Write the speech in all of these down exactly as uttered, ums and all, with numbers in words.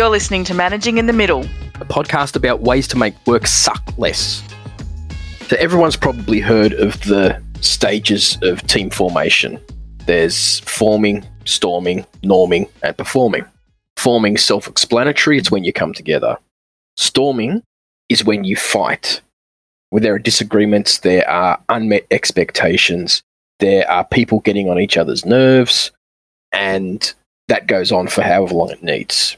You're listening to Managing in the Middle, a podcast about ways to make work suck less. So everyone's probably heard of the stages of team formation. There's forming, storming, norming, and performing. Forming is self-explanatory. It's when you come together. Storming is when you fight. When there are disagreements, there are unmet expectations, there are people getting on each other's nerves, and that goes on for however long it needs.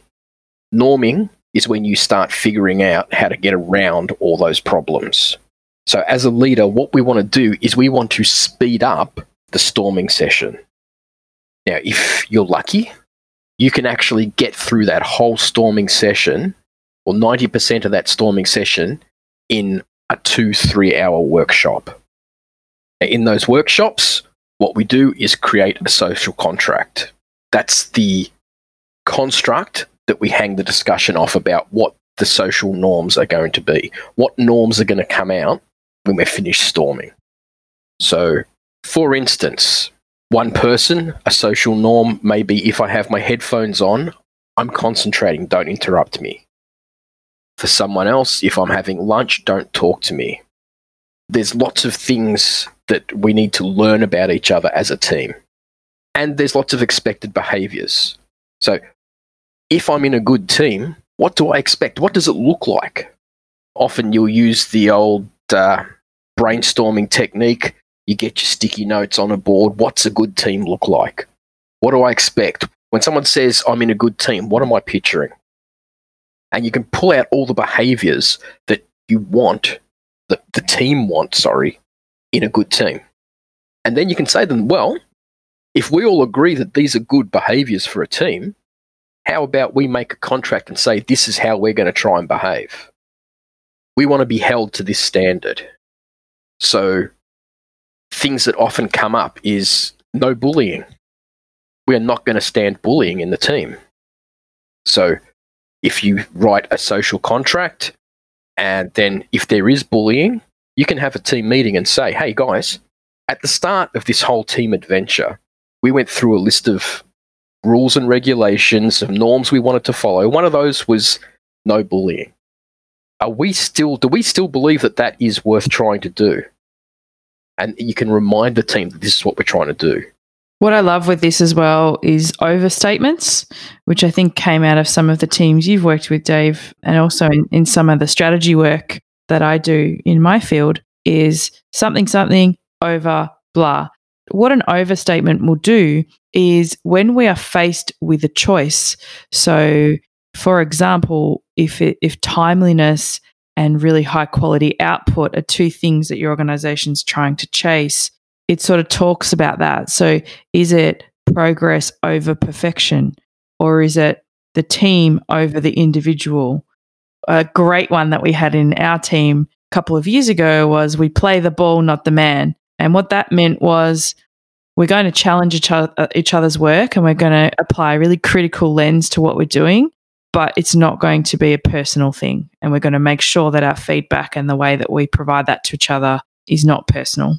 Norming is when you start figuring out how to get around all those problems. So as a leader, what we want to do is we want to speed up the storming session. Now, if you're lucky, you can actually get through that whole storming session, or ninety percent of that storming session, in a two, three-hour workshop. In those workshops, what we do is create a social contract. That's the construct that we hang the discussion off about what the social norms are going to be, what norms are going to come out when we're finished storming. So, for instance, one person, a social norm may be, if I have my headphones on, I'm concentrating, don't interrupt me. For someone else, if I'm having lunch, don't talk to me. There's lots of things that we need to learn about each other as a team. And there's lots of expected behaviours. So, if I'm in a good team, what do I expect? What does it look like? Often you'll use the old uh, brainstorming technique. You get your sticky notes on a board. What's a good team look like? What do I expect? When someone says, I'm in a good team, what am I picturing? And you can pull out all the behaviours that you want, that the team wants, sorry, in a good team. And then you can say to them, well, if we all agree that these are good behaviours for a team, how about we make a contract and say, this is how we're going to try and behave. We want to be held to this standard. So things that often come up is no bullying. We are not going to stand bullying in the team. So if you write a social contract, and then if there is bullying, you can have a team meeting and say, hey guys, at the start of this whole team adventure, we went through a list of rules and regulations of norms we wanted to follow. One of those was no bullying. Are we still, do we still believe that that is worth trying to do? And you can remind the team that this is what we're trying to do. What I love with this as well is overstatements, which I think came out of some of the teams you've worked with, Dave, and also in, in some of the strategy work that I do in my field is something, something over blah. What an overstatement will do is when we are faced with a choice. So, for example, if it, if timeliness and really high quality output are two things that your organization's trying to chase, it sort of talks about that. So, is it progress over perfection, or is it the team over the individual? A great one that we had in our team a couple of years ago was we play the ball, not the man. And what that meant was we're going to challenge each other, each other's work, and we're going to apply a really critical lens to what we're doing, but it's not going to be a personal thing. And we're going to make sure that our feedback and the way that we provide that to each other is not personal.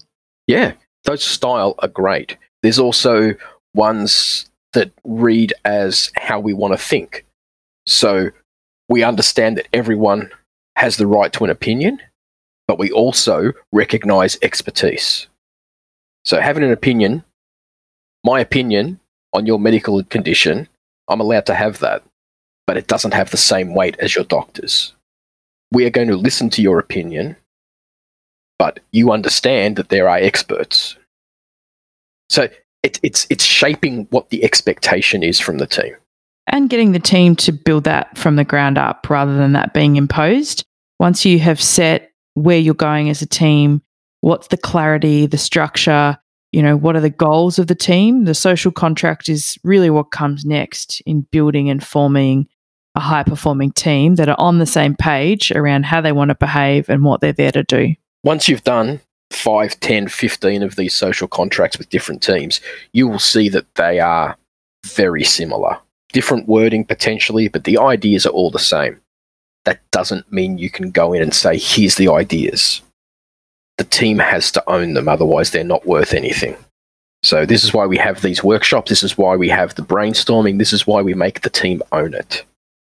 Yeah, those style are great. There's also ones that read as how we want to think. So we understand that everyone has the right to an opinion, but we also recognize expertise. So having an opinion, my opinion on your medical condition, I'm allowed to have that, but it doesn't have the same weight as your doctor's. We are going to listen to your opinion, but you understand that there are experts. So it, it's, it's shaping what the expectation is from the team. And getting the team to build that from the ground up rather than that being imposed. Once you have set where you're going as a team, what's the clarity, the structure, you know, what are the goals of the team? The social contract is really what comes next in building and forming a high-performing team that are on the same page around how they want to behave and what they're there to do. Once you've done five, ten, fifteen of these social contracts with different teams, you will see that they are very similar. Different wording potentially, but the ideas are all the same. That doesn't mean you can go in and say, here's the ideas. The team has to own them, otherwise they're not worth anything. So this is why we have these workshops. This is why we have the brainstorming. This is why we make the team own it.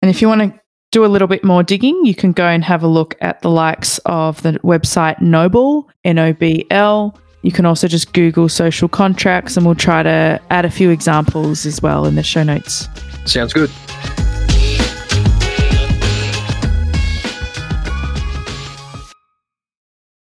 And if you want to do a little bit more digging, you can go and have a look at the likes of the website Noble, N O B L. You can also just Google social contracts, and we'll try to add a few examples as well in the show notes. Sounds good.